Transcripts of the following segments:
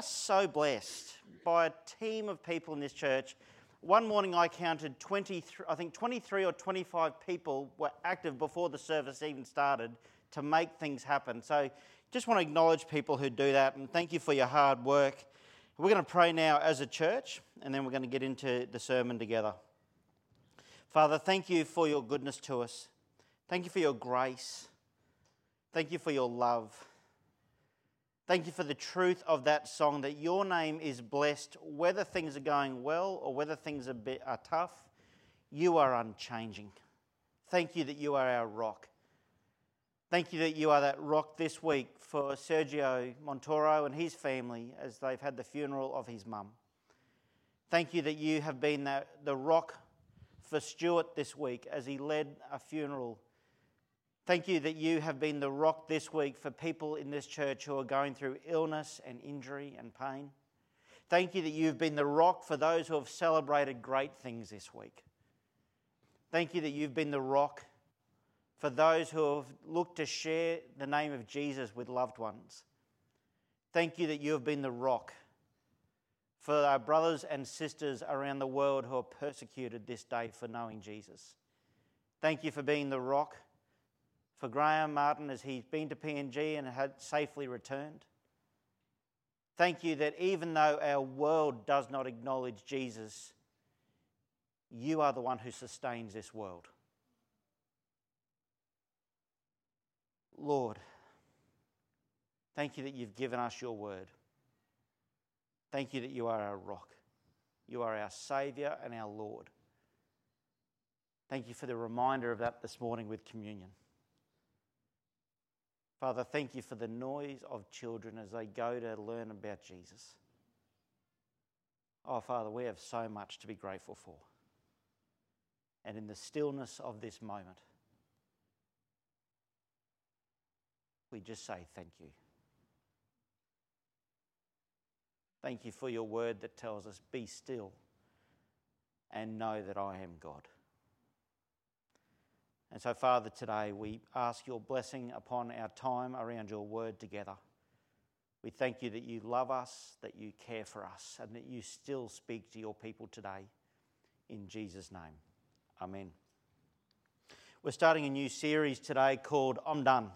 are so blessed by a team of people in this church. One morning I counted 23 or 25 people were active before the service even started to make things happen. So just want to acknowledge people who do that and thank you for your hard work. We're going to pray now as a church and then we're going to get into the sermon together. Father, thank you for your goodness to us. Thank you for your grace. Thank you for your love. Thank you for the truth of that song, that your name is blessed, whether things are going well or whether things are tough, you are unchanging. Thank you that you are our rock. Thank you that you are that rock this week for Sergio Montoro and his family as they've had the funeral of his mum. Thank you that you have been the rock for Stuart this week as he led a funeral. Thank you that you have been the rock this week for people in this church who are going through illness and injury and pain. Thank you that you've been the rock for those who have celebrated great things this week. Thank you that you've been the rock for those who have looked to share the name of Jesus with loved ones. Thank you that you have been the rock for our brothers and sisters around the world who are persecuted this day for knowing Jesus. Thank you for being the rock for Graham Martin as he's been to PNG and had safely returned. Thank you that even though our world does not acknowledge Jesus, you are the one who sustains this world. Lord, thank you that you've given us your word. Thank you that you are our rock. You are our Saviour and our Lord. Thank you for the reminder of that this morning with communion. Father, thank you for the noise of children as they go to learn about Jesus. Oh, Father, we have so much to be grateful for. And in the stillness of this moment, we just say thank you. Thank you for your word that tells us, be still and know that I am God. And so, Father, today we ask your blessing upon our time around your word together. We thank you that you love us, that you care for us, and that you still speak to your people today. In Jesus' name, amen. We're starting a new series today called I'm Done.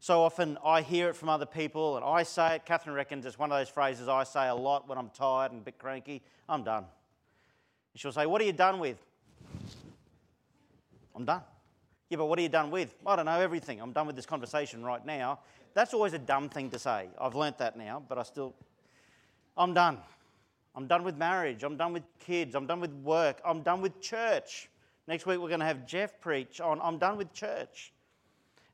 So often I hear it from other people and I say it. Catherine reckons it's one of those phrases I say a lot when I'm tired and a bit cranky. I'm done. And she'll say, what are you done with? I'm done. Yeah, but what are you done with? I don't know, everything. I'm done with this conversation right now. That's always a dumb thing to say. I've learnt that now, but I'm done. I'm done with marriage. I'm done with kids. I'm done with work. I'm done with church. Next week we're going to have Jeff preach on I'm done with church.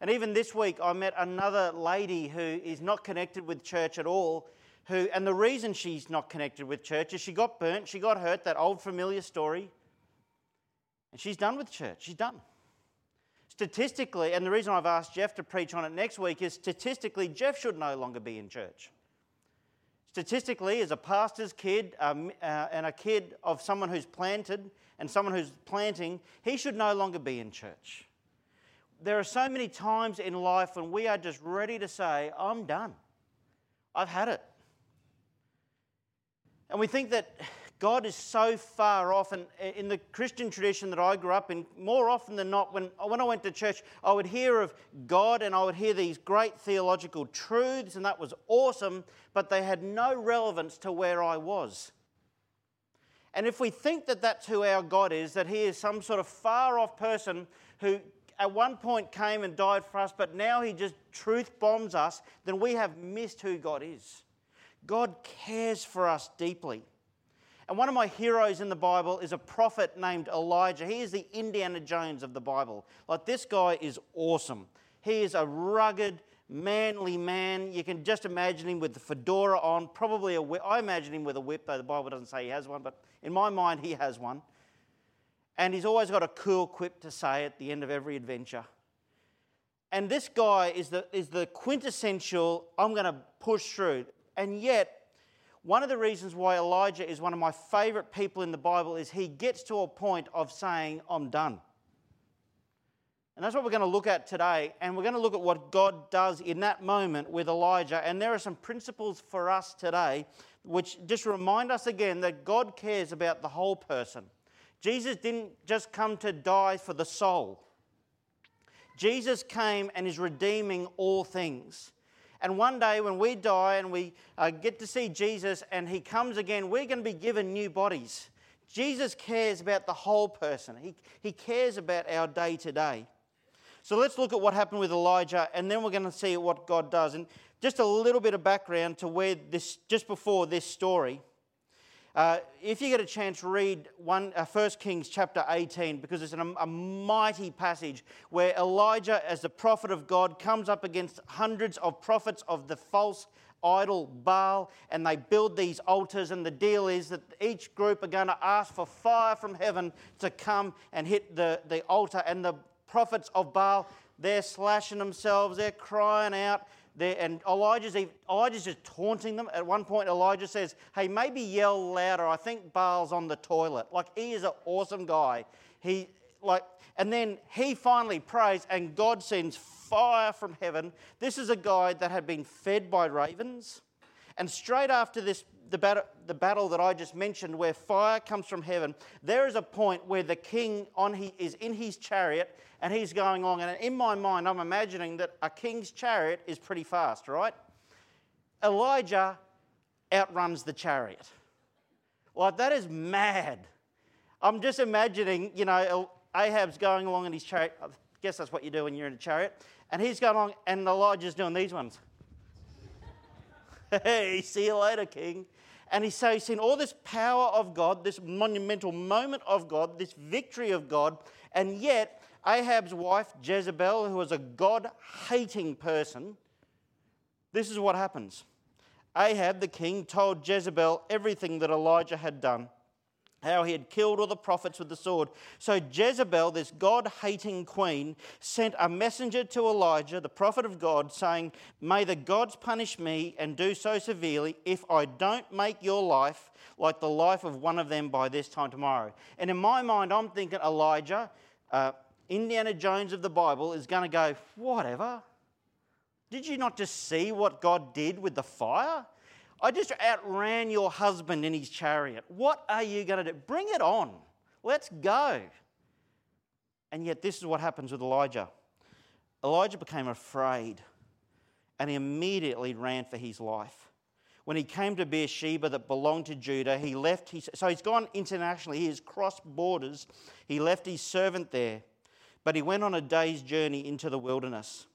And even this week I met another lady who is not connected with church at all, and the reason she's not connected with church is she got burnt, she got hurt, that old familiar story, and she's done with church. She's done. Statistically, and the reason I've asked Jeff to preach on it next week is statistically, Jeff should no longer be in church. Statistically, as a pastor's kid and a kid of someone who's planted and someone who's planting, he should no longer be in church. There are so many times in life when we are just ready to say, I'm done. I've had it. And we think that God is so far off, and in the Christian tradition that I grew up in, more often than not, when I went to church, I would hear of God and I would hear these great theological truths, and that was awesome, but they had no relevance to where I was. And if we think that that's who our God is, that he is some sort of far-off person who at one point came and died for us, but now he just truth bombs us, then we have missed who God is. God cares for us deeply. And one of my heroes in the Bible is a prophet named Elijah. He is the Indiana Jones of the Bible. Like, this guy is awesome. He is a rugged, manly man. You can just imagine him with the fedora on, probably a whip. I imagine him with a whip, though the Bible doesn't say he has one, but in my mind he has one. And he's always got a cool quip to say at the end of every adventure. And this guy is the quintessential, I'm going to push through. And yet, one of the reasons why Elijah is one of my favourite people in the Bible is he gets to a point of saying, I'm done. And that's what we're going to look at today. And we're going to look at what God does in that moment with Elijah. And there are some principles for us today which just remind us again that God cares about the whole person. Jesus didn't just come to die for the soul. Jesus came and is redeeming all things. And one day when we die and we get to see Jesus and he comes again, we're going to be given new bodies. Jesus cares about the whole person. He cares about our day-to-day. So let's look at what happened with Elijah, and then we're going to see what God does. And just a little bit of background to where this, just before this story. If you get a chance, read 1 Kings chapter 18, because it's a mighty passage where Elijah, as the prophet of God, comes up against hundreds of prophets of the false idol Baal, and they build these altars, and the deal is that each group are going to ask for fire from heaven to come and hit the altar, and the prophets of Baal, they're slashing themselves, they're crying out, and Elijah's just taunting them. At one point, Elijah says, hey, maybe yell louder, I think Baal's on the toilet. Like, he is an awesome guy. And then he finally prays, and God sends fire from heaven. This is a guy that had been fed by ravens. And straight after this, the battle that I just mentioned, where fire comes from heaven, there is a point where the king is in his chariot, and he's going along. And in my mind, I'm imagining that a king's chariot is pretty fast, right? Elijah outruns the chariot. Like, that is mad. I'm just imagining, Ahab's going along in his chariot. I guess that's what you do when you're in a chariot. And he's going along, and Elijah's doing these ones. Hey, see you later, King. And he's seen all this power of God, this monumental moment of God, this victory of God, and yet Ahab's wife, Jezebel, who was a God-hating person, this is what happens. Ahab, the king, told Jezebel everything that Elijah had done, how he had killed all the prophets with the sword. So Jezebel, this God-hating queen, sent a messenger to Elijah, the prophet of God, saying, may the gods punish me and do so severely if I don't make your life like the life of one of them by this time tomorrow. And in my mind, I'm thinking Elijah, Indiana Jones of the Bible, is going to go, whatever. Did you not just see what God did with the fire? I just outran your husband in his chariot. What are you going to do? Bring it on. Let's go. And yet this is what happens with Elijah. Elijah became afraid, and he immediately ran for his life. When he came to Beersheba that belonged to Judah, he left. So he's gone internationally. He has crossed borders. He left his servant there, but he went on a day's journey into the wilderness.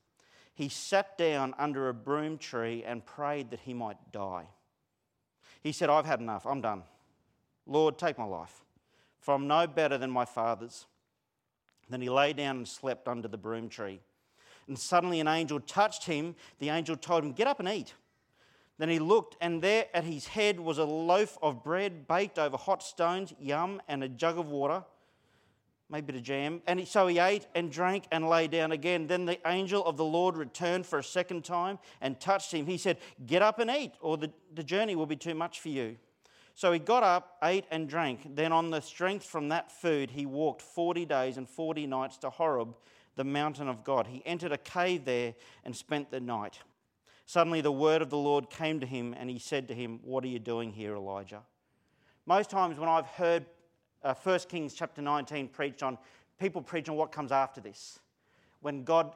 He sat down under a broom tree and prayed that he might die. He said, I've had enough. I'm done. Lord, take my life, for I'm no better than my father's. Then he lay down and slept under the broom tree. And suddenly an angel touched him. The angel told him, get up and eat. Then he looked, and there at his head was a loaf of bread baked over hot stones, yum, and a jug of water, made a bit of jam. And so he ate and drank and lay down again. Then the angel of the Lord returned for a second time and touched him. He said, get up and eat, or the journey will be too much for you. So he got up, ate and drank. Then on the strength from that food, he walked 40 days and 40 nights to Horeb, the mountain of God. He entered a cave there and spent the night. Suddenly the word of the Lord came to him, and he said to him, what are you doing here, Elijah? Most times when I've heard 1 Kings chapter 19 preached on, people preach on what comes after this. When God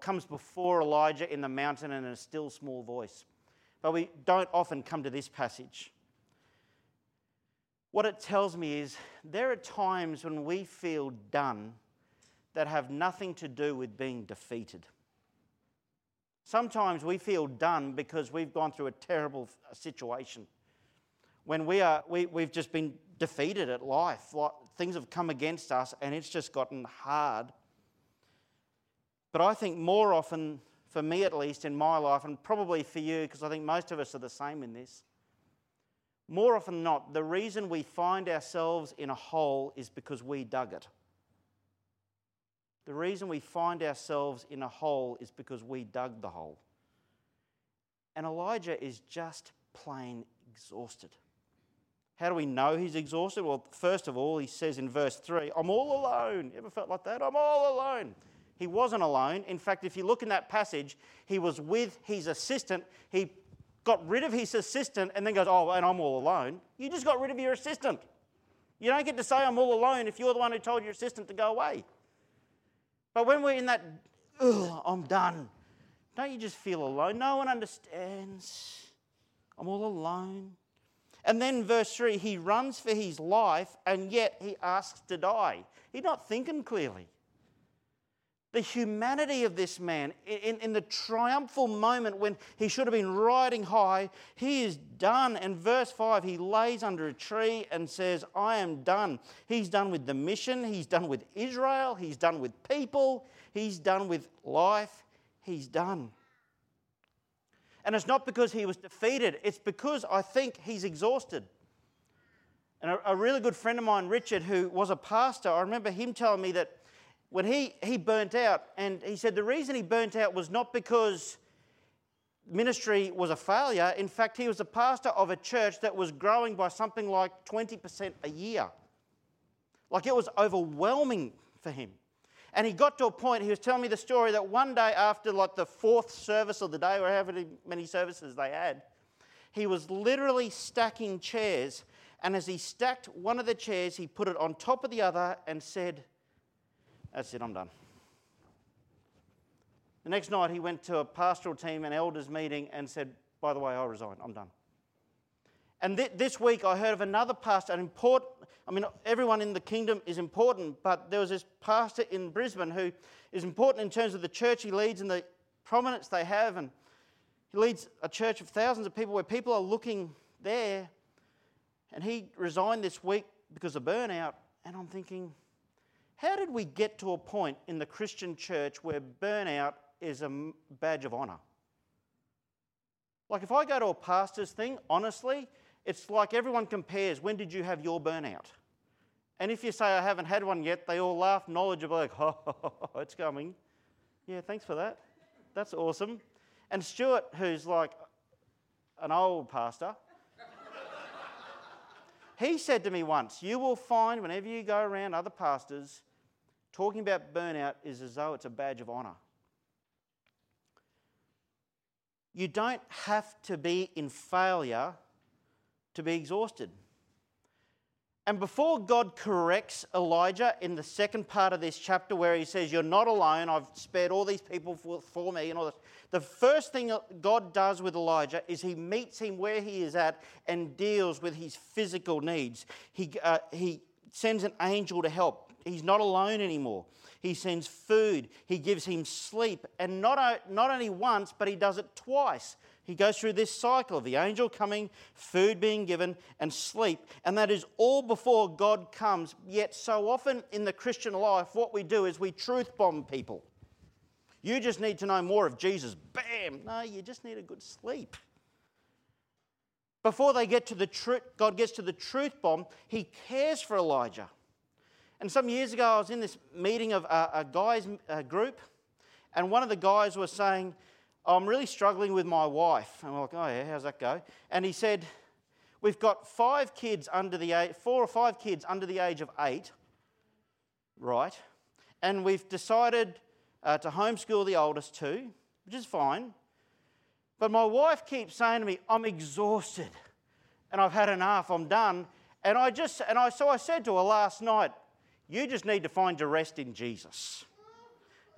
comes before Elijah in the mountain and in a still small voice. But we don't often come to this passage. What it tells me is there are times when we feel done that have nothing to do with being defeated. Sometimes we feel done because we've gone through a terrible situation. When we've just been defeated at life, like things have come against us and it's just gotten hard. But I think more often, for me at least, in my life, and probably for you, because I think most of us are the same in this, more often than not, the reason we find ourselves in a hole is because we dug it. The reason we find ourselves in a hole is because we dug the hole. And Elijah is just plain exhausted. How do we know he's exhausted? Well, first of all, he says in verse 3, I'm all alone. You ever felt like that? I'm all alone. He wasn't alone. In fact, if you look in that passage, he was with his assistant. He got rid of his assistant and then goes, oh, and I'm all alone. You just got rid of your assistant. You don't get to say I'm all alone if you're the one who told your assistant to go away. But when we're in that, ugh, I'm done, don't you just feel alone? No one understands. I'm all alone. And then verse 3, he runs for his life and yet he asks to die. He's not thinking clearly. The humanity of this man, in the triumphal moment when he should have been riding high, he is done. And verse 5, he lays under a tree and says, I am done. He's done with the mission. He's done with Israel. He's done with people. He's done with life. He's done. And it's not because he was defeated. It's because I think he's exhausted. And a really good friend of mine, Richard, who was a pastor, I remember him telling me that when he burnt out, and he said the reason he burnt out was not because ministry was a failure. In fact, he was a pastor of a church that was growing by something like 20% a year. Like, it was overwhelming for him. And he got to a point, he was telling me the story, that one day after like the fourth service of the day, or however many services they had, he was literally stacking chairs. And as he stacked one of the chairs, he put it on top of the other and said, that's it, I'm done. The next night, he went to a pastoral team and elders meeting and said, by the way, I resign, I'm done. And this week, I heard of another pastor, an important, I mean, everyone in the kingdom is important, but there was this pastor in Brisbane who is important in terms of the church he leads and the prominence they have, and he leads a church of thousands of people where people are looking there, and he resigned this week because of burnout, and I'm thinking, how did we get to a point in the Christian church where burnout is a badge of honour? Like, if I go to a pastor's thing, honestly, it's like everyone compares, when did you have your burnout? And if you say, I haven't had one yet, they all laugh knowledgeably, like, oh, it's coming. Yeah, thanks for that. That's awesome. And Stuart, who's like an old pastor, he said to me once, you will find whenever you go around other pastors, talking about burnout is as though it's a badge of honour. You don't have to be in failure to be exhausted. And before God corrects Elijah in the second part of this chapter where he says, you're not alone, I've spared all these people for me and all this, the first thing God does with Elijah is he meets him where he is at and deals with his physical needs. He sends an angel to help. He's not alone anymore. He sends food. He gives him sleep. And not only once, but he does it twice. He goes through this cycle of the angel coming, food being given, and sleep. And that is all before God comes. Yet so often in the Christian life, what we do is we truth bomb people. You just need to know more of Jesus. Bam! No, you just need a good sleep. Before they get to the truth, God gets to the truth bomb, he cares for Elijah. And some years ago, I was in this meeting of a guys group, and one of the guys was saying, I'm really struggling with my wife. And I'm like, oh yeah, how's that go? And he said, we've got four or five kids under the age of 8, right? And we've decided to homeschool the oldest 2, which is fine. But my wife keeps saying to me, I'm exhausted, and I've had enough, I'm done. And I said to her last night, you just need to find your rest in Jesus.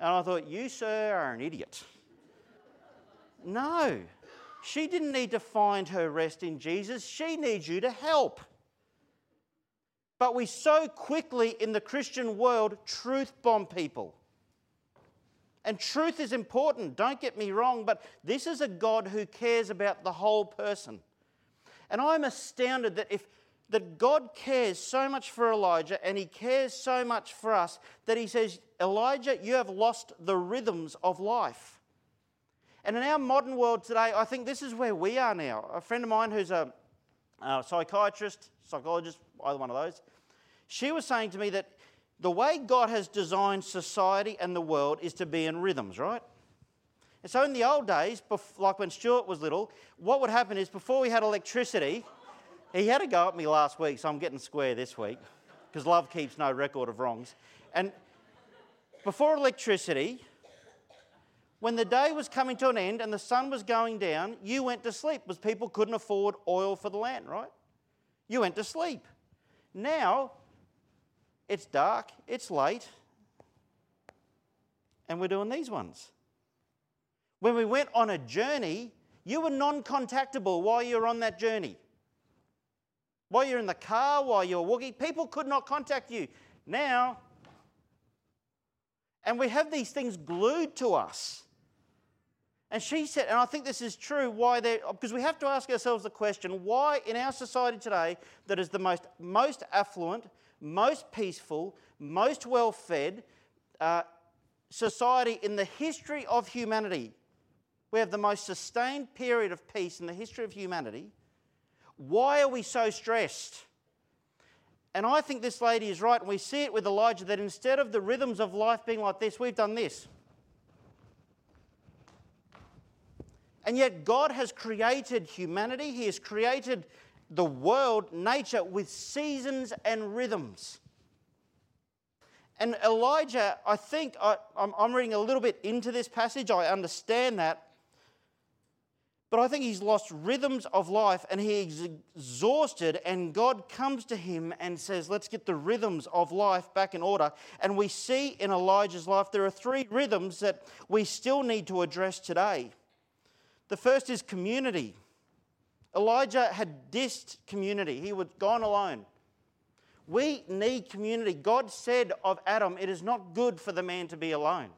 And I thought, you, sir, are an idiot. No, she didn't need to find her rest in Jesus. She needs you to help. But we so quickly in the Christian world truth bomb people. And truth is important, don't get me wrong, but this is a God who cares about the whole person. And I'm astounded that God cares so much for Elijah and he cares so much for us that he says, Elijah, you have lost the rhythms of life. And in our modern world today, I think this is where we are now. A friend of mine who's a psychiatrist, psychologist, either one of those, she was saying to me that the way God has designed society and the world is to be in rhythms, right? And so in the old days, like when Stuart was little, what would happen is before we had electricity, He had a go at me last week, so I'm getting square this week because love keeps no record of wrongs. And before electricity, when the day was coming to an end and the sun was going down, you went to sleep because people couldn't afford oil for the land, right? You went to sleep. Now, it's dark, it's late, and we're doing these ones. When we went on a journey, you were non-contactable while you were on that journey. While you're in the car, while you're walking, people could not contact you. Now, and we have these things glued to us. And she said, and I think this is true, why they, because we have to ask ourselves the question, why in our society today that is the most affluent, most peaceful, most well-fed society in the history of humanity, we have the most sustained period of peace in the history of humanity, why are we so stressed? And I think this lady is right, and we see it with Elijah, that instead of the rhythms of life being like this, we've done this. And yet God has created humanity, He has created the world, nature, with seasons and rhythms. And Elijah, I think, I'm reading a little bit into this passage, I understand that, but I think he's lost rhythms of life and he's exhausted, and God comes to him and says, let's get the rhythms of life back in order. And we see in Elijah's life there are three rhythms that we still need to address today. The first is community. Elijah had dissed community. He was gone alone. We need community. God said of Adam, it is not good for the man to be alone.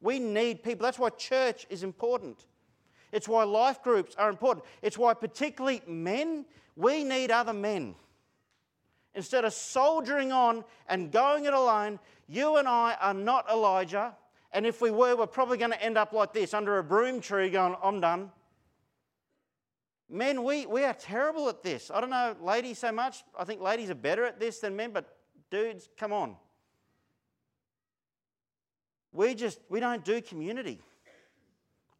We need people. That's why church is important. It's why life groups are important. It's why particularly men, we need other men. Instead of soldiering on and going it alone, you and I are not Elijah. And if we were, we're probably going to end up like this, under a broom tree going, I'm done. Men, we are terrible at this. I don't know ladies so much. I think ladies are better at this than men, but dudes, come on. We don't do community.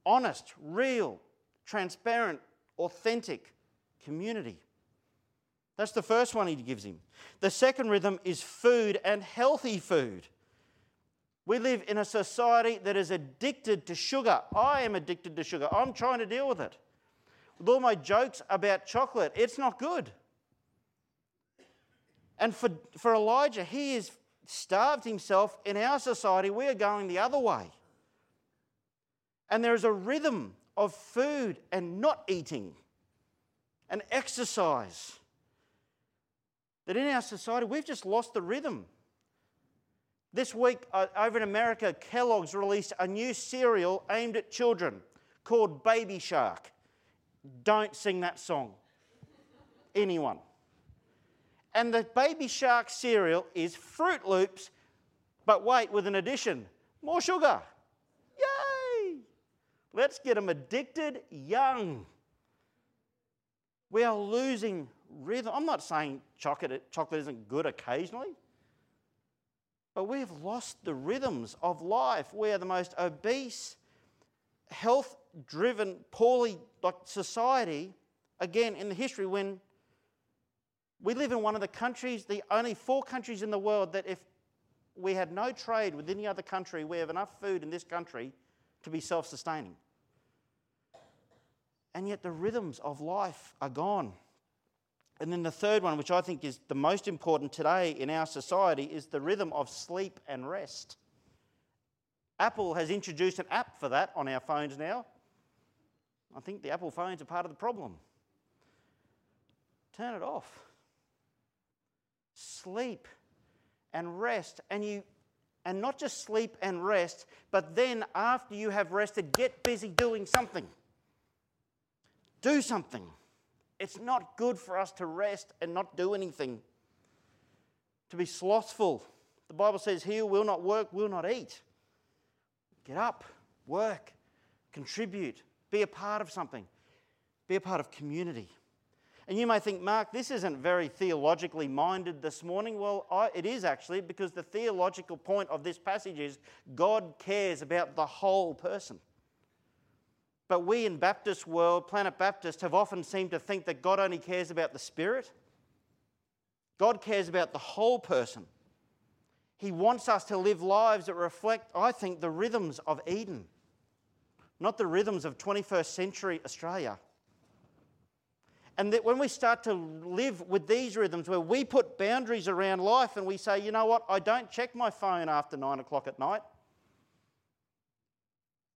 Honest, real, transparent, authentic community. That's the first one he gives him. The second rhythm is food, and healthy food. We live in a society that is addicted to sugar. I am addicted to sugar. I'm trying to deal with it. With all my jokes about chocolate, it's not good. And for Elijah, he has starved himself. In our society, we are going the other way. And there is a rhythm of food and not eating and exercise that in our society we've just lost the rhythm. This week over in America, Kellogg's released a new cereal aimed at children called Baby Shark. Don't sing that song, anyone. And the Baby Shark cereal is Fruit Loops, but wait, with an addition, more sugar. Let's get them addicted young. We are losing rhythm. I'm not saying chocolate isn't good occasionally, but we have lost the rhythms of life. We are the most obese, health-driven, poorly society, again, in the history, when we live in one of the countries, the only four countries in the world that if we had no trade with any other country, we have enough food in this country to be self-sustaining. And yet the rhythms of life are gone. And then the third one, which I think is the most important today in our society, is the rhythm of sleep and rest. Apple has introduced an app for that on our phones now. I think the Apple phones are part of the problem. Turn it off. Sleep and rest. And not just sleep and rest, but then after you have rested, get busy doing something. Do something. It's not good for us to rest and not do anything. To be slothful. The Bible says, he who will not work will not eat. Get up, work, contribute, be a part of something. Be a part of community. And you may think, Mark, this isn't very theologically minded this morning. Well, it is actually, because the theological point of this passage is God cares about the whole person. But we in Baptist world, Planet Baptist, have often seemed to think that God only cares about the spirit. God cares about the whole person. He wants us to live lives that reflect, I think, the rhythms of Eden, not the rhythms of 21st century Australia. And that when we start to live with these rhythms where we put boundaries around life and we say, you know what, I don't check my phone after 9 o'clock at night,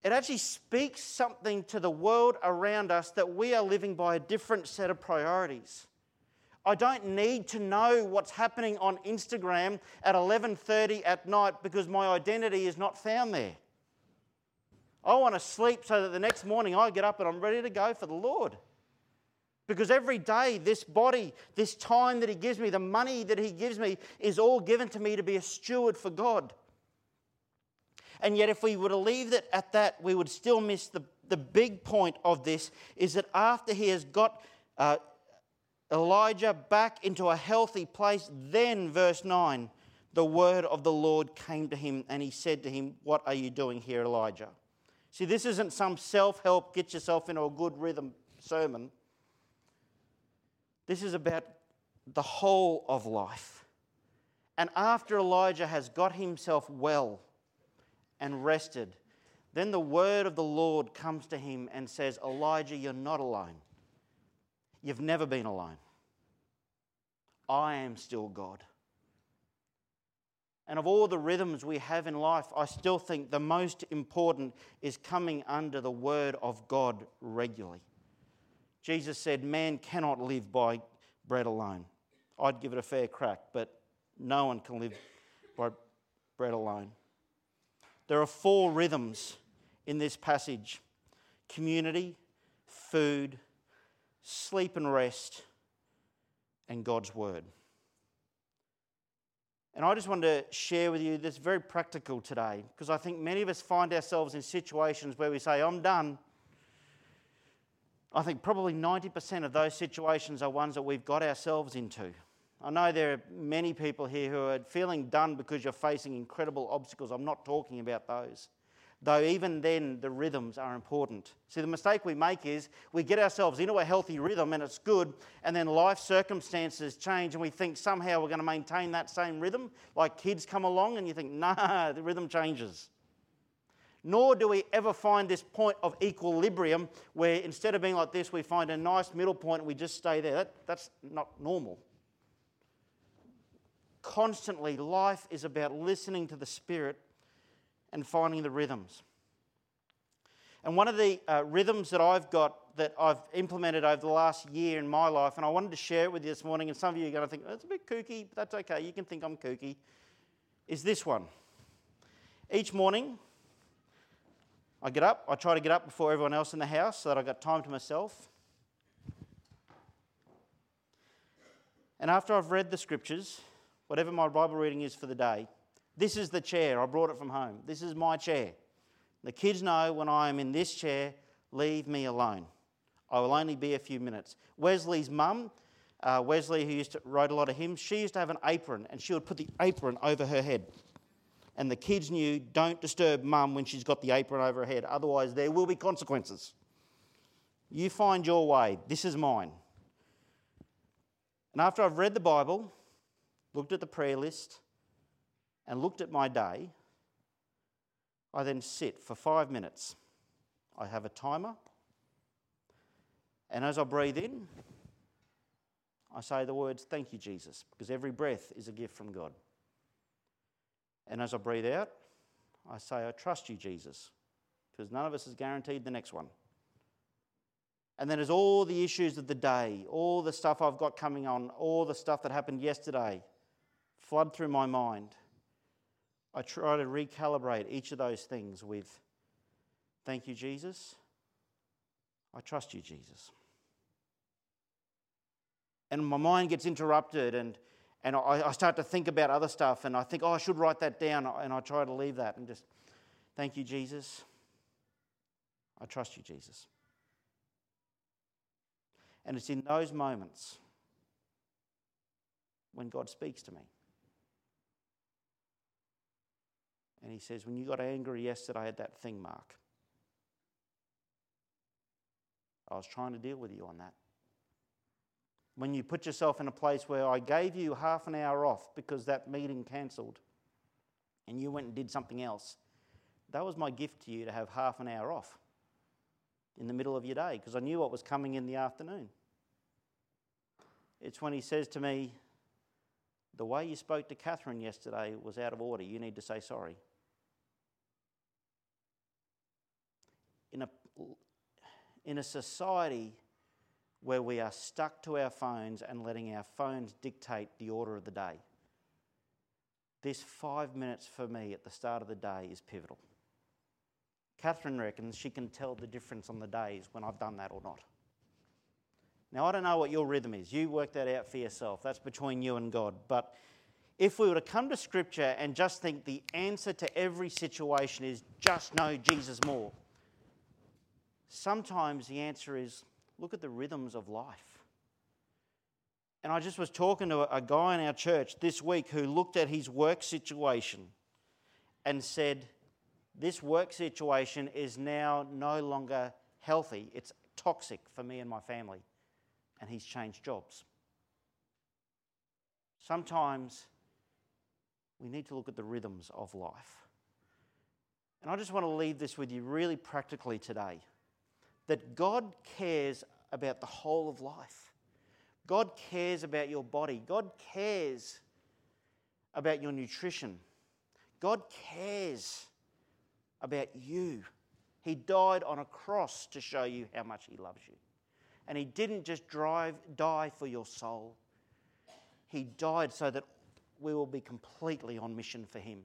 it actually speaks something to the world around us that we are living by a different set of priorities. I don't need to know what's happening on Instagram at 11:30 at night because my identity is not found there. I want to sleep so that the next morning I get up and I'm ready to go for the Lord. Because every day, this body, this time that He gives me, the money that He gives me is all given to me to be a steward for God. And yet if we were to leave it at that, we would still miss the big point of this, is that after He has got Elijah back into a healthy place, then, verse 9, the word of the Lord came to him and He said to him, what are you doing here, Elijah? See, this isn't some self-help, get yourself into a good rhythm sermon. This is about the whole of life. And after Elijah has got himself well and rested, then the word of the Lord comes to him and says, Elijah, you're not alone. You've never been alone. I am still God. And of all the rhythms we have in life, I still think the most important is coming under the word of God regularly. Jesus said, man cannot live by bread alone. I'd give it a fair crack, but no one can live by bread alone. There are four rhythms in this passage: community, food, sleep and rest, and God's word. And I just wanted to share with you this very practical today, because I think many of us find ourselves in situations where we say, I'm done. I think probably 90% of those situations are ones that we've got ourselves into. I know there are many people here who are feeling done because you're facing incredible obstacles. I'm not talking about those. Though even then, the rhythms are important. See, the mistake we make is we get ourselves into a healthy rhythm and it's good, and then life circumstances change and we think somehow we're going to maintain that same rhythm. Like kids come along and you think, nah, the rhythm changes. Nor do we ever find this point of equilibrium where instead of being like this, we find a nice middle point and we just stay there. That's not normal. Constantly, life is about listening to the Spirit and finding the rhythms. And one of the rhythms that I've got that I've implemented over the last year in my life, and I wanted to share it with you this morning, and some of you are going to think, that's a bit kooky, but that's okay, you can think I'm kooky, is this one. Each morning, I try to get up before everyone else in the house so that I've got time to myself. And after I've read the scriptures, whatever my Bible reading is for the day, this is the chair. I brought it from home. This is my chair. The kids know when I am in this chair, leave me alone. I will only be a few minutes. Wesley's mum, Wesley, who used to write a lot of hymns, she used to have an apron, and she would put the apron over her head. And the kids knew, don't disturb mum when she's got the apron over her head. Otherwise, there will be consequences. You find your way. This is mine. And after I've read the Bible, looked at the prayer list, and looked at my day, I then sit for 5 minutes. I have a timer, and as I breathe in, I say the words, thank you, Jesus, because every breath is a gift from God. And as I breathe out, I say, I trust you, Jesus, because none of us is guaranteed the next one. And then there's all the issues of the day, all the stuff I've got coming on, all the stuff that happened yesterday, flood through my mind. I try to recalibrate each of those things with, thank you, Jesus. I trust you, Jesus. And my mind gets interrupted and I start to think about other stuff and I think, I should write that down, and I try to leave that and just, thank you, Jesus. I trust you, Jesus. And it's in those moments when God speaks to me. And He says, when you got angry yesterday at that thing, Mark, I was trying to deal with you on that. When you put yourself in a place where I gave you half an hour off because that meeting cancelled and you went and did something else, that was my gift to you, to have half an hour off in the middle of your day because I knew what was coming in the afternoon. It's when he says to me, the way you spoke to Catherine yesterday was out of order. You need to say sorry. In a society where we are stuck to our phones and letting our phones dictate the order of the day, this 5 minutes for me at the start of the day is pivotal. Catherine reckons she can tell the difference on the days when I've done that or not. Now, I don't know what your rhythm is. You work that out for yourself. That's between you and God. But if we were to come to Scripture and just think the answer to every situation is just know Jesus more, sometimes the answer is look at the rhythms of life. And I just was talking to a guy in our church this week who looked at his work situation and said, this work situation is now no longer healthy. It's toxic for me and my family. And he's changed jobs. Sometimes we need to look at the rhythms of life. And I just want to leave this with you really practically today, that God cares about the whole of life. God cares about your body. God cares about your nutrition. God cares about you. He died on a cross to show you how much he loves you. And he didn't just die for your soul. He died so that we will be completely on mission for him.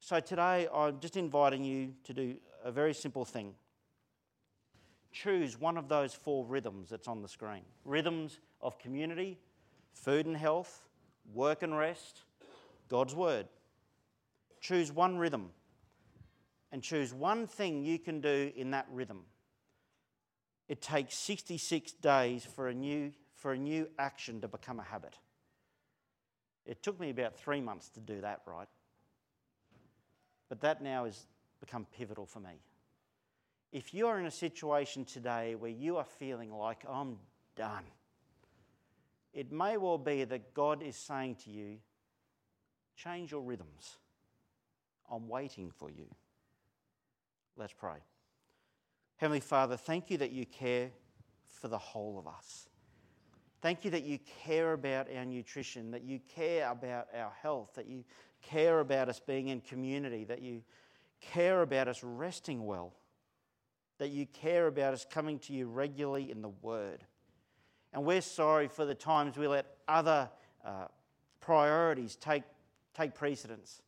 So today, I'm just inviting you to do a very simple thing. Choose one of those four rhythms that's on the screen. Rhythms of community, food and health, work and rest, God's word. Choose one rhythm and choose one thing you can do in that rhythm. It takes 66 days for a new action to become a habit. It took me about 3 months to do that, right? But that now has become pivotal for me. If you are in a situation today where you are feeling like, I'm done, it may well be that God is saying to you, change your rhythms. I'm waiting for you. Let's pray. Heavenly Father, thank you that you care for the whole of us. Thank you that you care about our nutrition, that you care about our health, that you care about us being in community, that you care about us resting well, that you care about us coming to you regularly in the Word. And we're sorry for the times we let other priorities take precedence.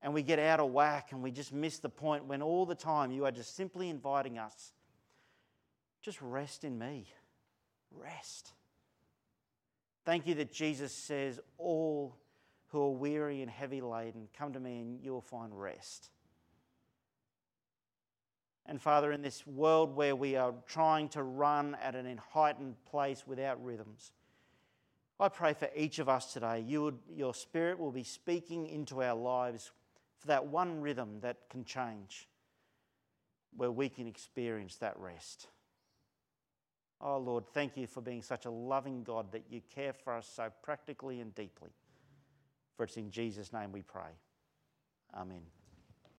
And we get out of whack and we just miss the point when all the time you are just simply inviting us, just rest in me. Rest. Thank you that Jesus says, all who are weary and heavy laden, come to me and you will find rest. And Father, in this world where we are trying to run at an heightened place without rhythms, I pray for each of us today, your Spirit will be speaking into our lives for that one rhythm that can change, where we can experience that rest. Oh Lord, thank you for being such a loving God that you care for us so practically and deeply. For it's in Jesus' name we pray. Amen.